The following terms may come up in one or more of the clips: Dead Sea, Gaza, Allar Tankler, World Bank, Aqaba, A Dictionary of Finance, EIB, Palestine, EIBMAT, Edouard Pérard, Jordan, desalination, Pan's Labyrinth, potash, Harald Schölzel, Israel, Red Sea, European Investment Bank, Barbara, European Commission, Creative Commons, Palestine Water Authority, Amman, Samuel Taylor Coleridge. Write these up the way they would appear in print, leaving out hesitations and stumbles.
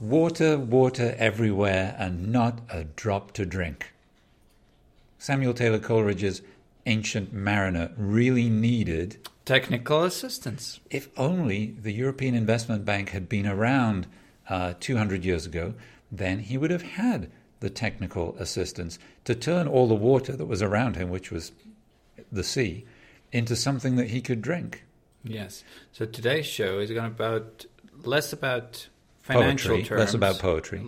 Water, water everywhere, and not a drop to drink. Samuel Taylor Coleridge's Ancient Mariner really needed technical assistance. If only the European Investment Bank had been around 200 years ago, then he would have had the technical assistance to turn all the water that was around him, which was the sea, into something that he could drink. Yes. So today's show is going about less about financial terms, less about poetry,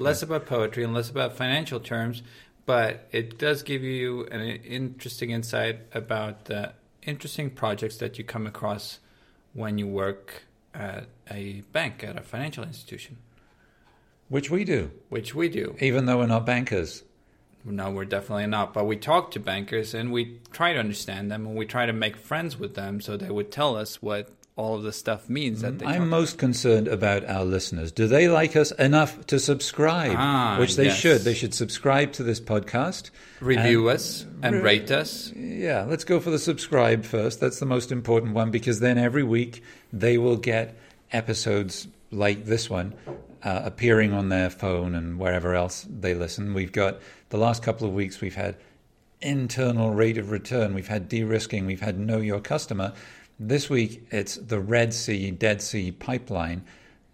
and less about financial terms, but it does give you an interesting insight about the interesting projects that you come across when you work at a bank, at a financial institution. Which we do. Even though we're not bankers. No, we're definitely not. But we talk to bankers and we try to understand them and we try to make friends with them so they would tell us what all of the stuff means that they talk about. I'm most concerned about our listeners. Do they like us enough to subscribe? Which they should. They should subscribe to this podcast. Review us and rate us. Yeah, let's go for the subscribe first. That's the most important one, because then every week they will get episodes like this one appearing on their phone and wherever else they listen. We've got the last couple of weeks we've had internal rate of return. We've had de-risking. We've had know your customer. This week, it's the Red Sea, Dead Sea pipeline.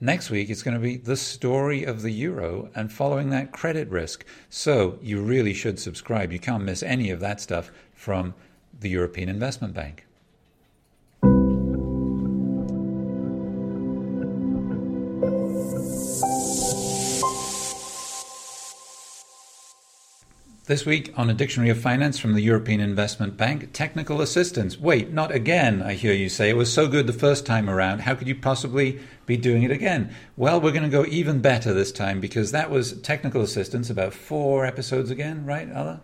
Next week, it's going to be the story of the euro and following that credit risk. So you really should subscribe. You can't miss any of that stuff from the European Investment Bank. This week on A Dictionary of Finance from the European Investment Bank, technical assistance. Wait, not again, I hear you say. It was so good the first time around. How could you possibly be doing it again? Well, we're going to go even better this time, because that was technical assistance about 4 episodes again, right, Allar?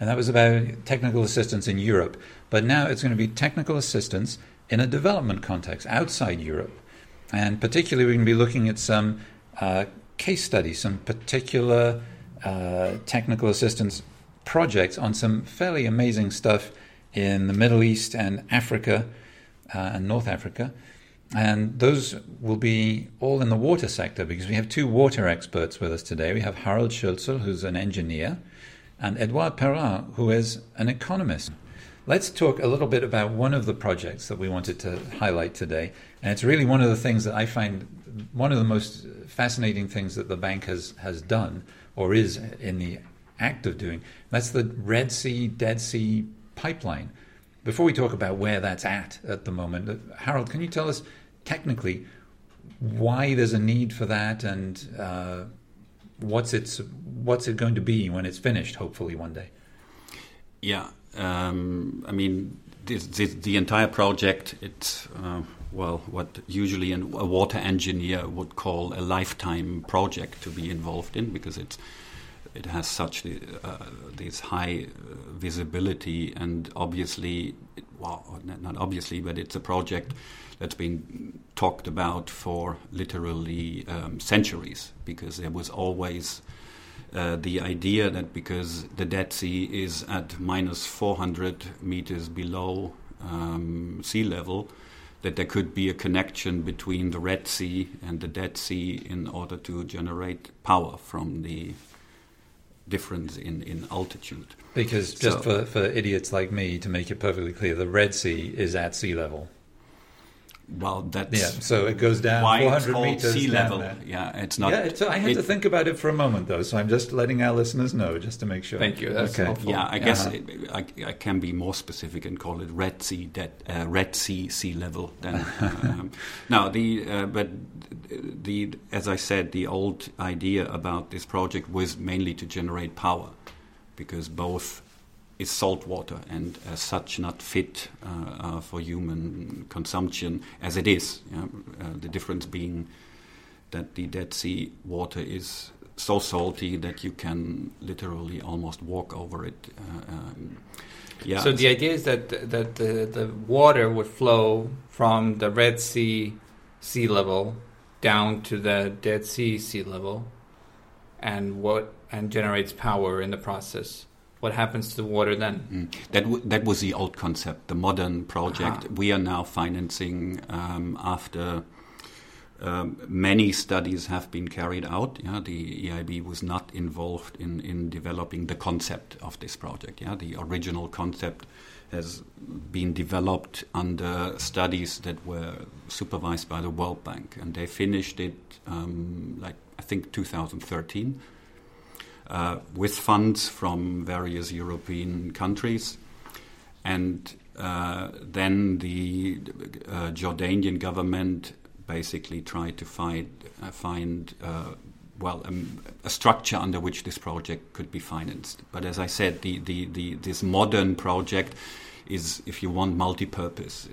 And that was about technical assistance in Europe. But now it's going to be technical assistance in a development context outside Europe. And particularly we're going to be looking at some case studies, some particular technical assistance projects on some fairly amazing stuff in the Middle East and Africa and North Africa. And those will be all in the water sector, because we have 2 water experts with us today. We have Harald Schölzel, who's an engineer, and Edouard Pérard, who is an economist. Let's talk a little bit about one of the projects that we wanted to highlight today. And it's really one of the things that I find one of the most fascinating things that the bank has done, or is in the act of doing. That's the Red Sea, Dead Sea pipeline. Before we talk about where that's at the moment, Harald, can you tell us technically why there's a need for that, and what's it going to be when it's finished, hopefully one day? Yeah, I mean, the entire project, it's what usually a water engineer would call a lifetime project to be involved in, because it has such this high visibility, and obviously, well, not obviously, but it's a project that's been talked about for literally centuries, because there was always the idea that because the Dead Sea is at minus 400 meters below sea level, that there could be a connection between the Red Sea and the Dead Sea in order to generate power from the difference in altitude. Because just for idiots like me, to make it perfectly clear, the Red Sea is at sea level. Well, that's so it goes down 400 meters sea level. There. Yeah, it's not. Yeah, I had to think about it for a moment, though. So I'm just letting our listeners know, just to make sure. Thank you. That's okay. Helpful. Yeah, I guess I can be more specific and call it Red Sea level. Then now as I said, the old idea about this project was mainly to generate power, because both is salt water, and as such not fit for human consumption as it is. You know? The difference being that the Dead Sea water is so salty that you can literally almost walk over it. So the idea is that the water would flow from the Red Sea sea level down to the Dead Sea sea level, and generates power in the process. what happens to the water then? That was the old concept, the modern project. We are now financing after many studies have been carried out. Yeah, the EIB was not involved in developing the concept of this project. Yeah, the original concept has been developed under studies that were supervised by the World Bank, and they finished it, 2013. With funds from various European countries. And then the Jordanian government basically tried to find a structure under which this project could be financed. But as I said, this modern project is, if you want, multi-purpose,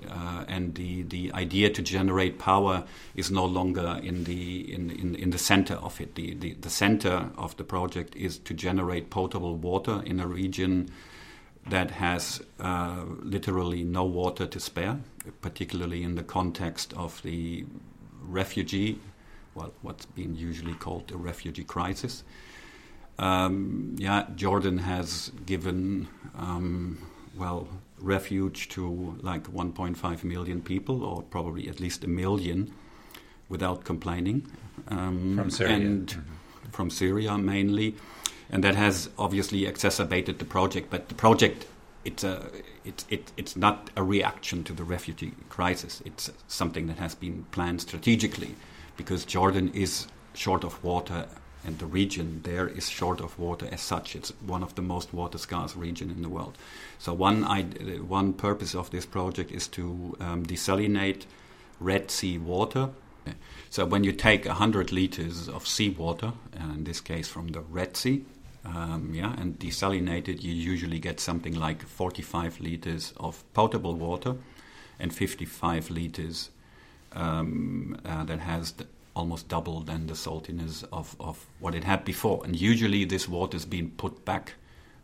and the idea to generate power is no longer in the center of it. The center of the project is to generate potable water in a region that has literally no water to spare, particularly in the context of the refugee, what's been usually called the refugee crisis. Jordan has given refuge to 1.5 million people, or probably at least 1 million, without complaining. From Syria. And from Syria mainly. And that has obviously exacerbated the project. But the project, it's not a reaction to the refugee crisis. It's something that has been planned strategically, because Jordan is short of water, and the region there is short of water as such. It's one of the most water-scarce regions in the world. So one purpose of this project is to desalinate Red Sea water. So when you take 100 liters of seawater, in this case from the Red Sea, and desalinate it, you usually get something like 45 liters of potable water and 55 liters that has almost double than the saltiness of what it had before. And usually this water is being put back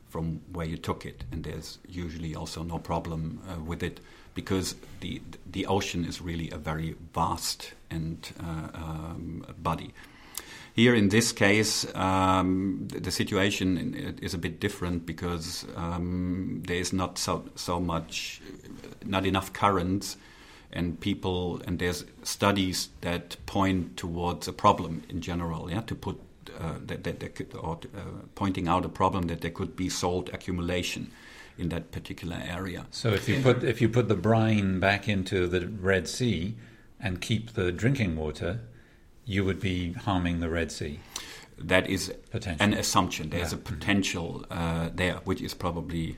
from where you took it, and there's usually also no problem with it, because the ocean is really a very vast and body. Here in this case, the situation is a bit different, because there is not so much, not enough currents, and there's studies that point towards a problem in general, pointing out a problem that there could be salt accumulation in that particular area. So if you put the brine back into the Red Sea and keep the drinking water, you would be harming the Red Sea. That is an assumption. There's a potential there, which is probably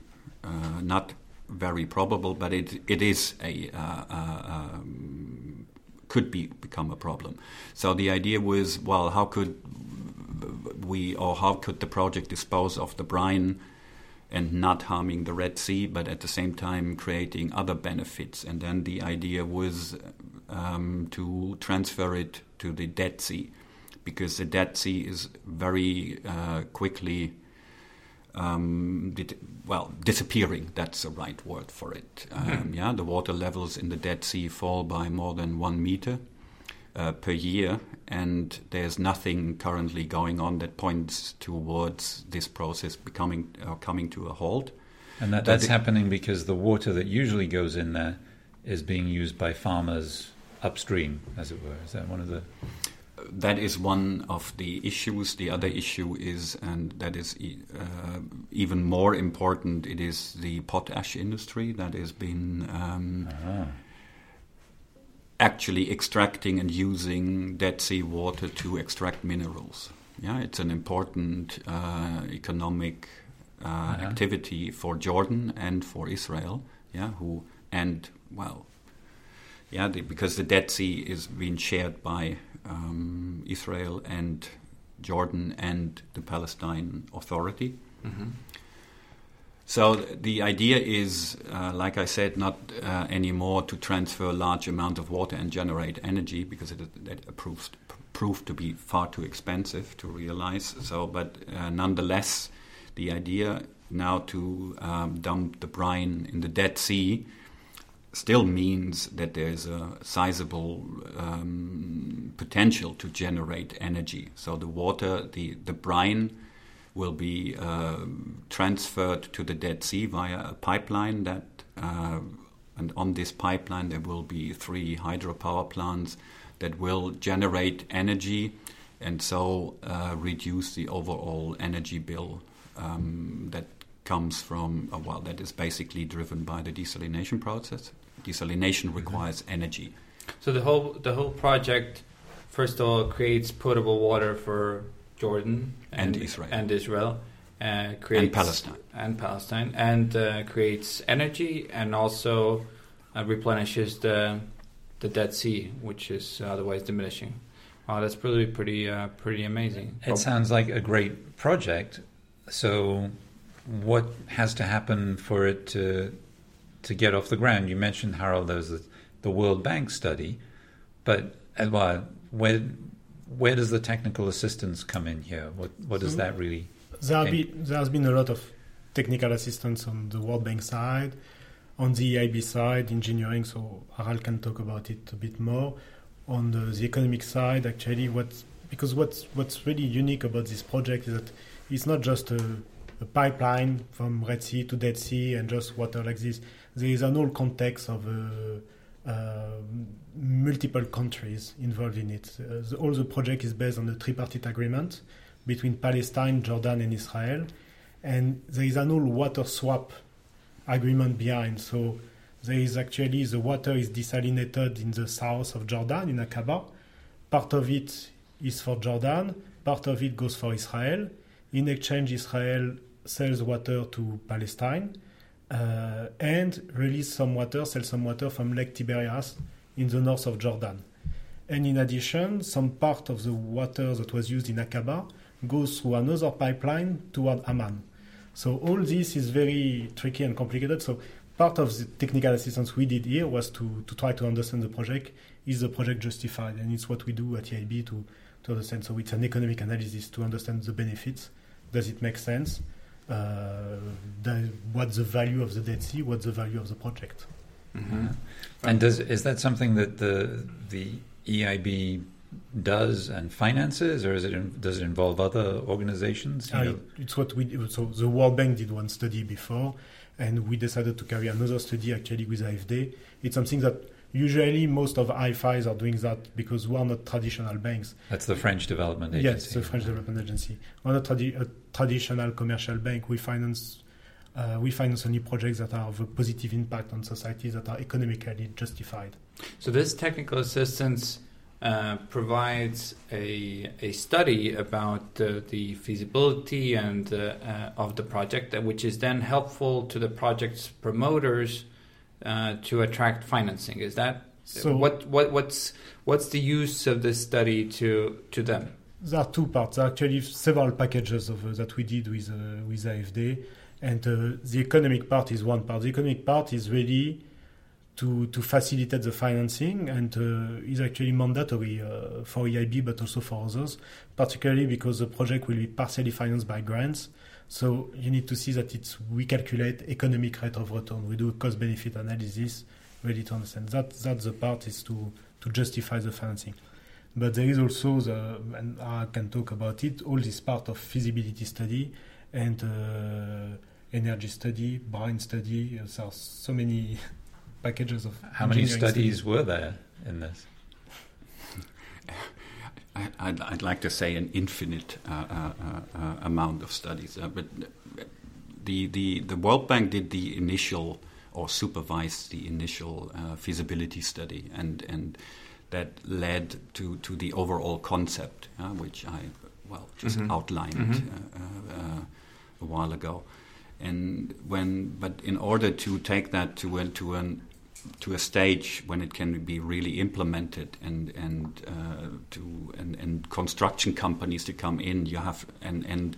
not very probable, but it is a could become a problem. So the idea was, how could the project dispose of the brine and not harming the Red Sea, but at the same time creating other benefits? And then the idea was to transfer it to the Dead Sea, because the Dead Sea is very quickly disappearing. That's the right word for it. The water levels in the Dead Sea fall by more than 1 meter per year, and there's nothing currently going on that points towards this process coming to a halt. And that's happening because the water that usually goes in there is being used by farmers upstream, as it were. Is that one of the... That is one of the issues. The other issue is, and that is even more important, it is the potash industry that has been actually extracting and using Dead Sea water to extract minerals. Yeah, it's an important economic activity for Jordan and for Israel. Yeah, because the Dead Sea is being shared by Israel and Jordan and the Palestine Authority. Mm-hmm. So the idea is, like I said, not anymore to transfer a large amount of water and generate energy, because it proved to be far too expensive to realize. So, but nonetheless, the idea now to dump the brine in the Dead Sea still means that there is a sizable potential to generate energy. So the water, the brine will be transferred to the Dead Sea via a pipeline and on this pipeline there will be 3 hydropower plants that will generate energy and so reduce the overall energy bill that comes from, well, that is basically driven by the desalination process. Desalination requires energy. So the whole project, first of all, creates potable water for Jordan and Israel. And Palestine, and creates energy and also replenishes the Dead Sea, which is otherwise diminishing. Wow, that's probably pretty amazing. It sounds like a great project. So, what has to happen for it to get off the ground? You mentioned, Harald, there's the World Bank study, but where does the technical assistance come in here? What does that really? There's been a lot of technical assistance on the World Bank side, on the EIB side, engineering, so Harald can talk about it a bit more. On the economic side, actually, what's really unique about this project is that it's not just a pipeline from Red Sea to Dead Sea and just water like this. There is an whole context of multiple countries involved in it. All the project is based on the tripartite agreement between Palestine, Jordan, and Israel, and there is an whole water swap agreement behind. So there is actually the water is desalinated in the south of Jordan, in Aqaba. Part of it is for Jordan, part of it goes for Israel. In exchange, Israel sells water to Palestine and sells some water from Lake Tiberias in the north of Jordan. And in addition, some part of the water that was used in Aqaba goes through another pipeline toward Amman. So all this is very tricky and complicated. So part of the technical assistance we did here was to try to understand the project. Is the project justified? And it's what we do at EIB to understand. So it's an economic analysis to understand the benefits. Does it make sense? What's the value of the Dead Sea? What's the value of the project? Mm-hmm. And is that something that the EIB does and finances, or does it involve other organizations? It's what we do. So the World Bank did one study before, and we decided to carry another study actually with AFD. It's something that usually most of IFIs are doing that because we are not traditional banks. That's the French Development Agency. Yes, the French Development Agency. We're not a traditional commercial bank. We finance only projects that are of a positive impact on society, that are economically justified. So this technical assistance provides a study about the feasibility and of the project, which is then helpful to the project's promoters to attract financing. Is that so? What's the use of this study to them? There are two parts. There are actually several packages that we did with AFD, and the economic part is one part. The economic part is really to facilitate the financing and is actually mandatory for EIB but also for others, particularly because the project will be partially financed by grants. So you need to see that we calculate economic rate of return. We do a cost-benefit analysis, really to understand. That's the part is to justify the financing. But there is also, and I can talk about it, all this part of feasibility study and energy study, brine study. There are so many packages of how many studies were there in this? I'd like to say an infinite amount of studies, but the World Bank did the initial or supervised the initial feasibility study, and that led to the overall concept, which I just outlined a while ago. But in order to take that to a stage when it can be really implemented and construction companies to come in, you have and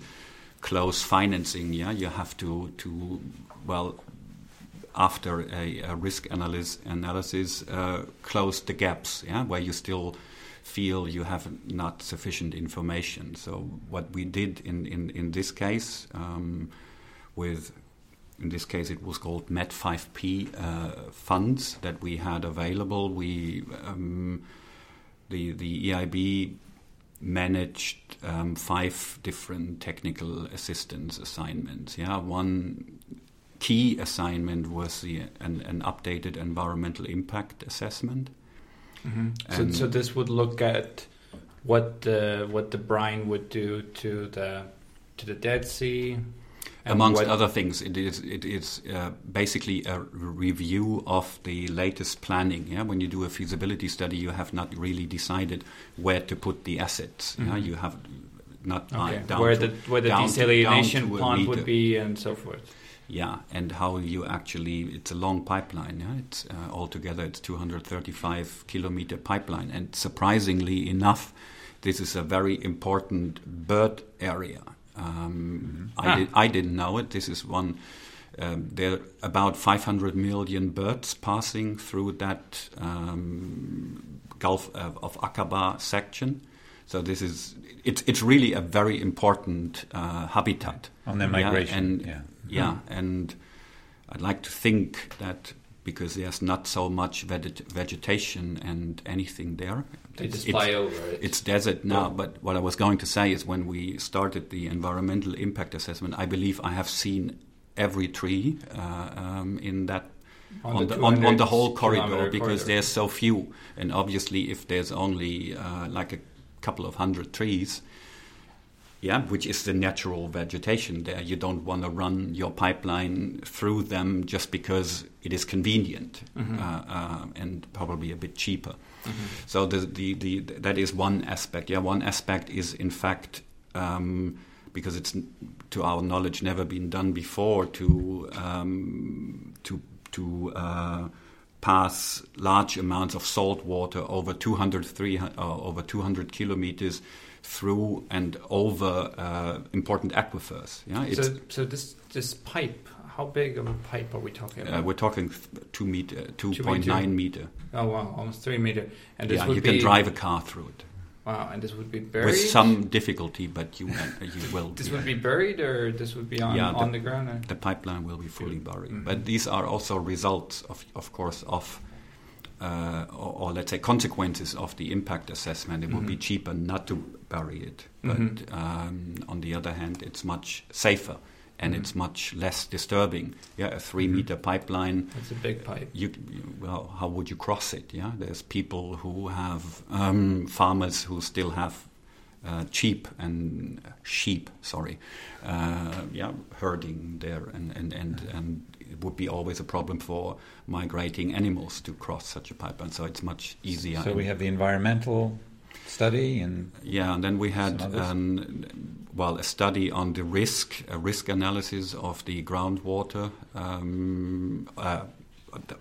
close financing. Yeah, you have to after a risk analysis close the gaps. Yeah, where you still feel you have not sufficient information. So what we did in this case. In this case, it was called MET-5P funds that we had available. The EIB managed 5 different technical assistance assignments. Yeah, one key assignment was an updated environmental impact assessment. Mm-hmm. So this would look at what the brine would do to the Dead Sea, amongst other things. It is basically a review of the latest planning. Yeah, when you do a feasibility study, you have not really decided where to put the assets. Mm-hmm. Yeah, you have not down where the desalination plant would be and so forth. Yeah, and how you actually—it's a long pipeline. Yeah? It's altogether it's 235-kilometer pipeline, and surprisingly enough, this is a very important bird area. Mm-hmm. I didn't know it. This is one. There are about 500 million birds passing through that Gulf of Aqaba section. So this is—it's really a very important habitat on their migration. Yeah. Yeah, and I'd like to think that because there's not so much vegetation and anything there. They just fly over it. It's desert now, but what I was going to say is when we started the environmental impact assessment, I believe I have seen every tree in that on the whole corridor because there's so few. And obviously if there's only like a couple of hundred trees, yeah, which is the natural vegetation there. You don't want to run your pipeline through them just because it is convenient and probably a bit cheaper. Mm-hmm. So the that is one aspect. Yeah, one aspect is in fact because it's to our knowledge never been done before to pass large amounts of salt water over 200 kilometers through and over important aquifers. Yeah, so this pipe, how big of a pipe are we talking about? We're talking 2.9 meter. Oh wow, almost 3 meter. And this you can drive a car through it. Wow, and this would be buried? With some difficulty, but you will. This would be buried, or this would be on the ground? Or? The pipeline will be fully buried. Mm-hmm. But these are also results, of course, or let's say consequences of the impact assessment. It would be cheaper not to bury it, but on the other hand, it's much safer and it's much less disturbing. Yeah, a 3-meter pipeline. That's a big pipe. Well, how would you cross it? Yeah, there's people who have farmers who still have sheep herding there, and it would be always a problem for migrating animals to cross such a pipeline, so it's much easier. So we have the environmental study and then we had a study on the risk analysis of the groundwater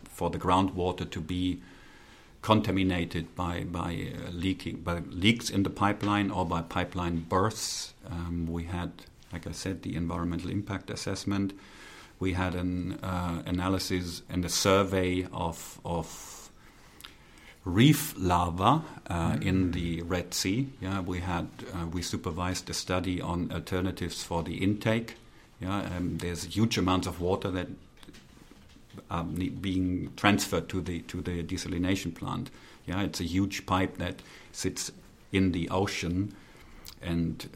for the groundwater to be contaminated by leaks in the pipeline or by pipeline bursts. We had, like I said, the environmental impact assessment. We had an analysis and a survey of reef lava in the Red Sea. Yeah, we supervised a study on alternatives for the intake. Yeah, there's huge amounts of water that are being transferred to the desalination plant. Yeah, it's a huge pipe that sits in the ocean. And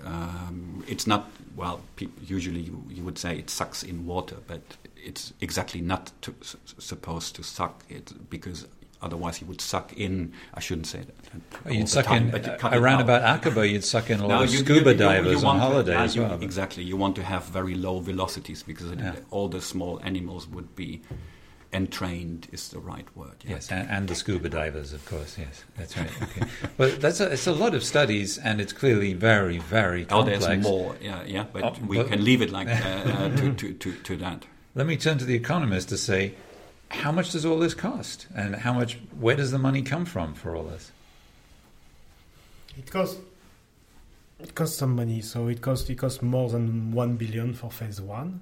it's not, usually you would say it sucks in water, but it's exactly not supposed to suck it, because otherwise you would suck in, I shouldn't say that. You'd suck in a lot of scuba divers on holiday as well. Exactly, you want to have very low velocities because all the small animals would be entrained is the right word. Yes, and the scuba divers, of course. Yes, that's right. Okay. Well, it's a lot of studies, and it's clearly very, very complex. Oh, there's more. Yeah. But we can leave it like to that. Let me turn to the economist to say, how much does all this cost, and where does the money come from for all this? It costs some money. So it costs more than $1 billion for phase one.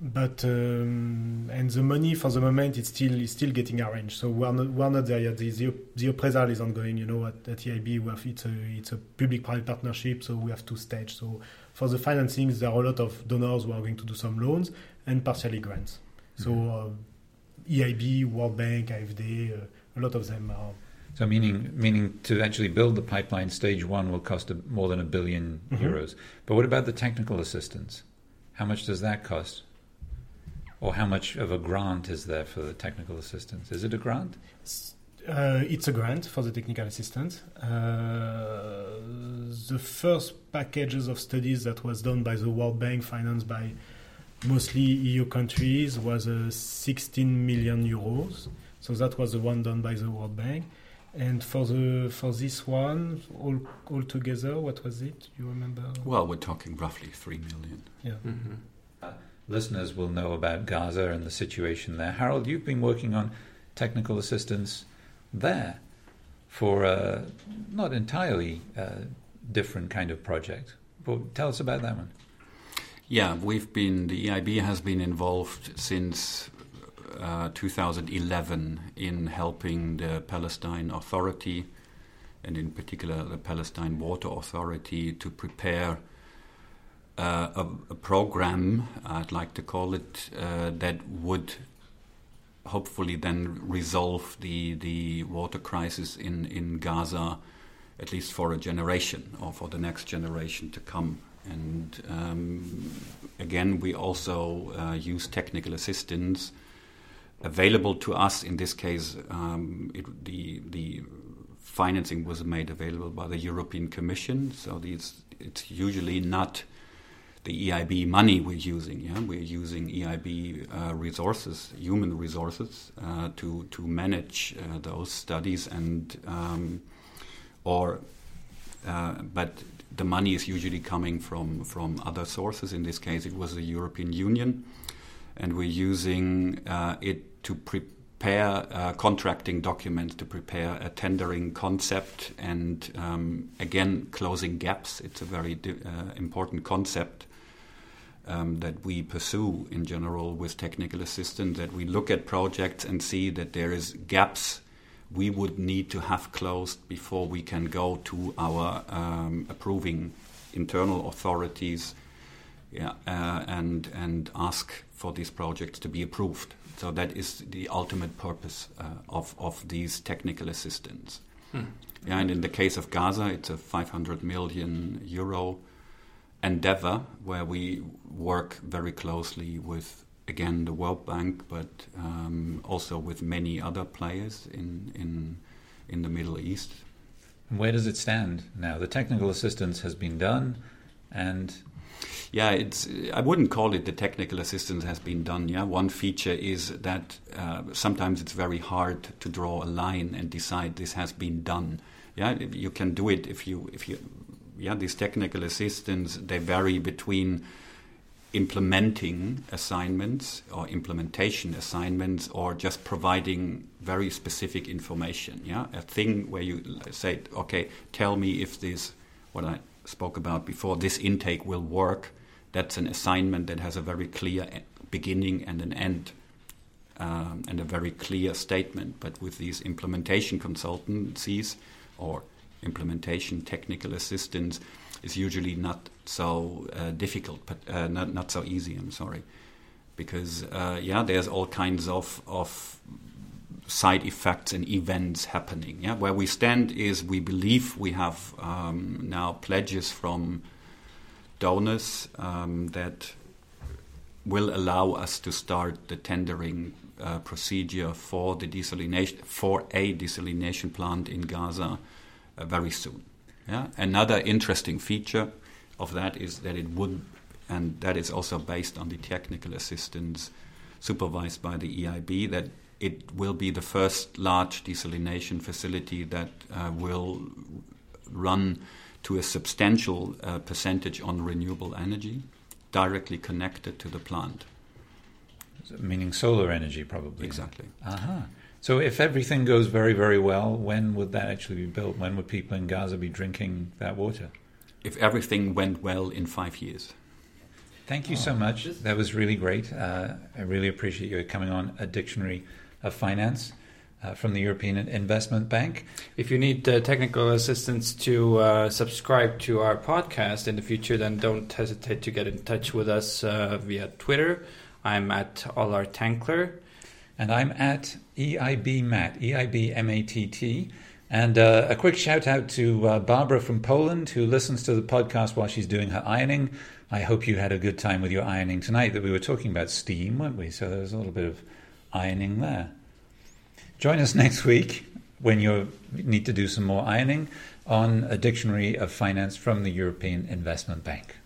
But and the money for the moment is still getting arranged. So we're not there yet. The appraisal is ongoing. At EIB, it's a public-private partnership. So we have 2 stages. So for the financings, there are a lot of donors who are going to do some loans and partially grants. So EIB, World Bank, AFD, a lot of them are So meaning to actually build the pipeline, stage one will cost more than €1 billion. But what about the technical assistance? How much does that cost? Or how much of a grant is there for the technical assistance? Is it a grant? It's a grant for the technical assistance. The first packages of studies that was done by the World Bank, financed by mostly EU countries, was 16 million euros. So that was the one done by the World Bank. And for this one, all together, what was it? You remember? Well, we're talking roughly 3 million. Yeah. Mm-hmm. Listeners will know about Gaza and the situation there. Harald, you've been working on technical assistance there for a not entirely different kind of project. But tell us about that one. Yeah, the EIB has been involved since 2011 in helping the Palestine Authority, and in particular the Palestine Water Authority, to prepare a program, I'd like to call it, that would hopefully then resolve the water crisis in Gaza, at least for a generation or for the next generation to come. And again, we also use technical assistance available to us. In this case, the financing was made available by the European Commission. So it's usually not the EIB money we're using. Yeah, we're using EIB resources, human resources, to manage those studies, and but the money is usually coming from other sources. In this case, it was the European Union, and we're using it to prepare contracting documents, to prepare a tendering concept, and again, closing gaps. It's a very important concept that we pursue in general with technical assistance, that we look at projects and see that there is gaps we would need to have closed before we can go to our approving internal authorities and ask for these projects to be approved. So that is the ultimate purpose of these technical assistance. Hmm. Yeah, and in the case of Gaza, it's a 500 million euro endeavor where we work very closely with, again, the World Bank, but also with many other players in the Middle East. And where does it stand now? The technical assistance has been done, and... Yeah, I wouldn't call it the technical assistance has been done. Yeah, one feature is that sometimes it's very hard to draw a line and decide this has been done. Yeah, you can do it if you these technical assistance, they vary between implementing assignments or implementation assignments or just providing very specific information. Yeah, a thing where you say, okay, tell me if this what I spoke about before, this intake will work. That's an assignment that has a very clear beginning and an end, and a very clear statement. But with these implementation consultancies or implementation technical assistance, is usually not so difficult, but not so easy, I'm sorry. Because, there's all kinds of side effects and events happening. Yeah, where we stand is we believe we have now pledges from donors that will allow us to start the tendering procedure for the desalination plant in Gaza very soon. Yeah, another interesting feature of that is that it would, and that is also based on the technical assistance supervised by the EIB, that it will be the first large desalination facility that will run to a substantial percentage on renewable energy directly connected to the plant. Meaning solar energy, probably. Exactly. Uh-huh. So if everything goes very, very well, when would that actually be built? When would people in Gaza be drinking that water? If everything went well, in 5 years. Thank you so much. That was really great. I really appreciate you coming on A Dictionary of Finance from the European Investment Bank. If you need technical assistance to subscribe to our podcast in the future, then don't hesitate to get in touch with us via Twitter. I'm at Allar Tankler. And I'm at EIBMAT, E-I-B-M-A-T-T. And a quick shout out to Barbara from Poland, who listens to the podcast while she's doing her ironing. I hope you had a good time with your ironing tonight. That we were talking about steam, weren't we? So there was a little bit of ironing there. Join us next week when you need to do some more ironing on A Dictionary of Finance from the European Investment Bank.